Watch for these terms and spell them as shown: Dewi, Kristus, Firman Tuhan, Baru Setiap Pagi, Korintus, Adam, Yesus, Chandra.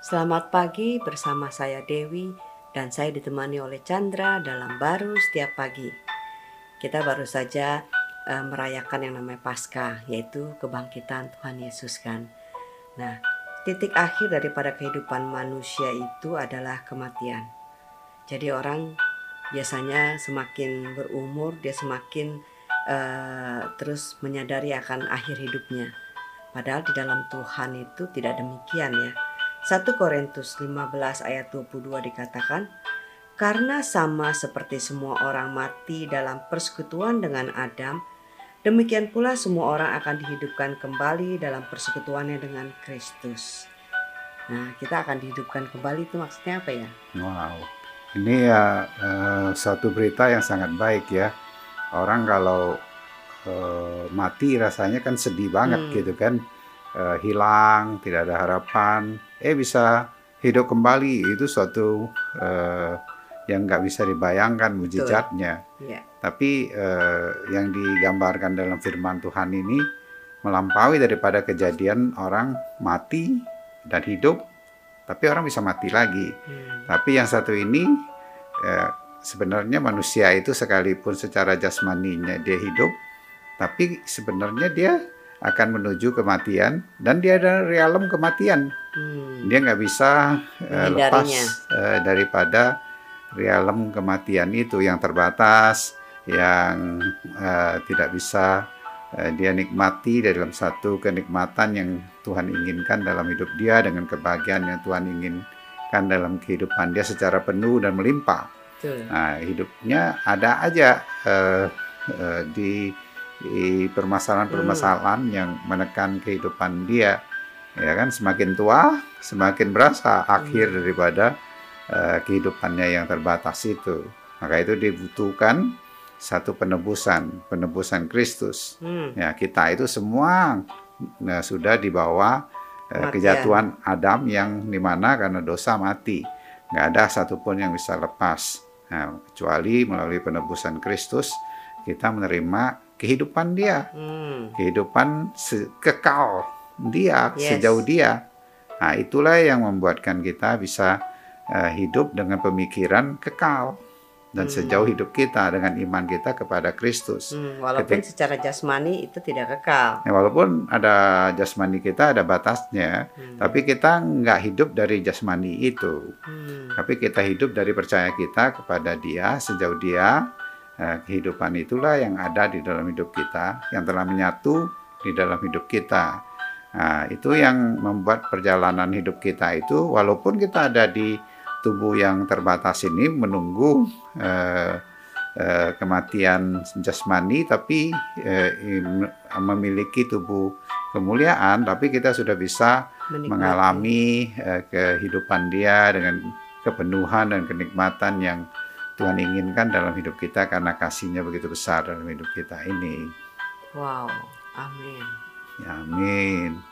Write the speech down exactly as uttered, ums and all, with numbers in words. Selamat pagi, bersama saya Dewi dan saya ditemani oleh Chandra dalam Baru Setiap Pagi. Kita baru saja e, merayakan yang namanya Paskah, yaitu kebangkitan Tuhan Yesus kan. Nah, titik akhir daripada kehidupan manusia itu adalah kematian. Jadi orang biasanya semakin berumur dia semakin Uh, terus menyadari akan akhir hidupnya. Padahal di dalam Tuhan itu tidak demikian ya. satu Korintus lima belas ayat dua puluh dua dikatakan, "Karena sama seperti semua orang mati dalam persekutuan dengan Adam, demikian pula semua orang akan dihidupkan kembali dalam persekutuannya dengan Kristus." Nah, kita akan dihidupkan kembali itu maksudnya apa ya? Wow, ini ya uh, satu berita yang sangat baik ya. Orang kalau uh, mati rasanya kan sedih banget hmm. gitu kan, uh, hilang, tidak ada harapan. Eh bisa hidup kembali, itu suatu uh, yang nggak bisa dibayangkan mujizatnya. Yeah. Tapi uh, yang digambarkan dalam firman Tuhan ini melampaui daripada kejadian orang mati dan hidup, tapi orang bisa mati lagi. Hmm. Tapi yang satu ini uh, sebenarnya manusia itu sekalipun secara jasmaninya dia hidup, tapi sebenarnya dia akan menuju kematian dan dia ada realem kematian. Hmm. Dia nggak bisa uh, lepas uh, daripada realem kematian itu yang terbatas, yang uh, tidak bisa uh, dia nikmati dalam satu kenikmatan yang Tuhan inginkan dalam hidup dia dengan kebahagiaan yang Tuhan inginkan dalam kehidupan dia secara penuh dan melimpah. Nah, hidupnya ada aja uh, uh, di, di permasalahan-permasalahan hmm. yang menekan kehidupan dia, ya kan? Semakin tua, semakin berasa akhir hmm. daripada uh, kehidupannya yang terbatas itu. Maka itu dibutuhkan satu penebusan, penebusan Kristus. Hmm. Ya, kita itu semua nah, sudah dibawa uh, kejatuhan Adam yang dimana karena dosa mati, nggak ada satupun yang bisa lepas. Nah, kecuali melalui penebusan Kristus kita menerima kehidupan dia, hmm. kehidupan se- kekal dia, yes. sejauh dia. Nah, itulah yang membuatkan kita bisa uh, hidup dengan pemikiran kekal dan hmm. sejauh hidup kita dengan iman kita kepada Kristus. Hmm, walaupun Ketik, secara jasmani itu tidak kekal. Ya, walaupun ada jasmani kita ada batasnya, hmm. tapi kita nggak hidup dari jasmani itu. Hmm. Tapi kita hidup dari percaya kita kepada dia, sejauh dia, eh, kehidupan itulah yang ada di dalam hidup kita, yang telah menyatu di dalam hidup kita. Nah, itu yang membuat perjalanan hidup kita itu, walaupun kita ada di tubuh yang terbatas ini, menunggu eh, eh, kematian jasmani, tapi eh, memiliki tubuh kemuliaan, tapi kita sudah bisa menikmati, mengalami eh, kehidupan dia dengan kepenuhan dan kenikmatan yang Tuhan inginkan dalam hidup kita karena kasihnya begitu besar dalam hidup kita ini. Wow, amin. Ya, amin.